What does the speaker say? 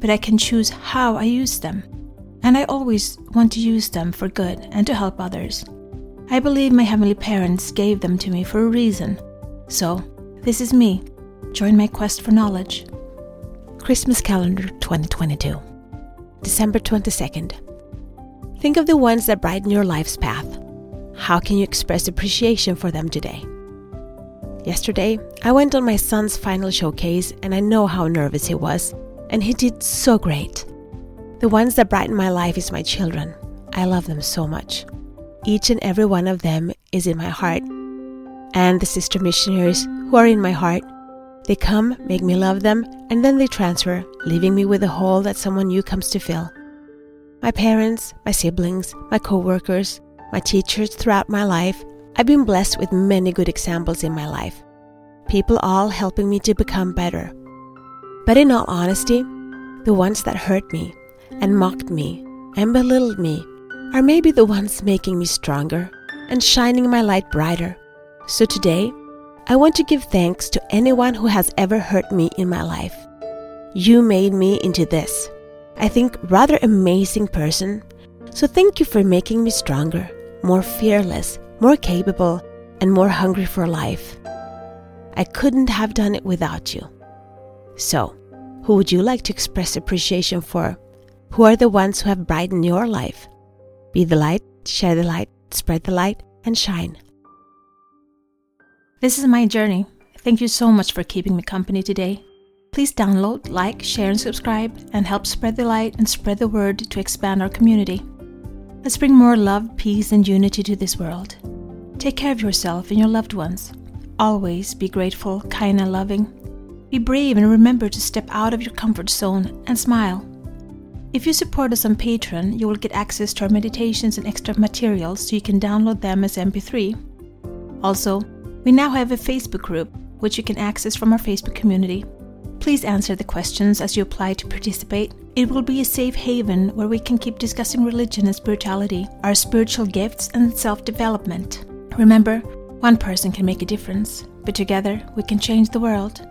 but I can choose how I use them. And I always want to use them for good and to help others. I believe my heavenly parents gave them to me for a reason. So, this is me. Join my quest for knowledge. Christmas Calendar 2022. December 22nd. Think of the ones that brighten your life's path. How can you express appreciation for them today? Yesterday, I went on my son's final showcase, and I know how nervous he was. And he did so great. The ones that brighten my life is my children. I love them so much. Each and every one of them is in my heart. And the sister missionaries who are in my heart, they come, make me love them, and then they transfer, leaving me with a hole that someone new comes to fill. My parents, my siblings, my co-workers, my teachers throughout my life, I've been blessed with many good examples in my life. People all helping me to become better. But in all honesty, the ones that hurt me and mocked me and belittled me are maybe the ones making me stronger and shining my light brighter. So today, I want to give thanks to anyone who has ever hurt me in my life. You made me into this, I think, rather amazing person. So thank you for making me stronger, more fearless, more capable, and more hungry for life. I couldn't have done it without you. So, who would you like to express appreciation for? Who are the ones who have brightened your life? Be the light, share the light, spread the light, and shine. This is my journey. Thank you so much for keeping me company today. Please download, like, share, and subscribe, and help spread the light and spread the word to expand our community. Let's bring more love, peace, and unity to this world. Take care of yourself and your loved ones. Always be grateful, kind, and loving. Be brave and remember to step out of your comfort zone and smile. If you support us on Patreon, you will get access to our meditations and extra materials so you can download them as MP3. Also, we now have a Facebook group, which you can access from our Facebook community. Please answer the questions as you apply to participate. It will be a safe haven where we can keep discussing religion and spirituality, our spiritual gifts, and self-development. Remember, one person can make a difference, but together we can change the world.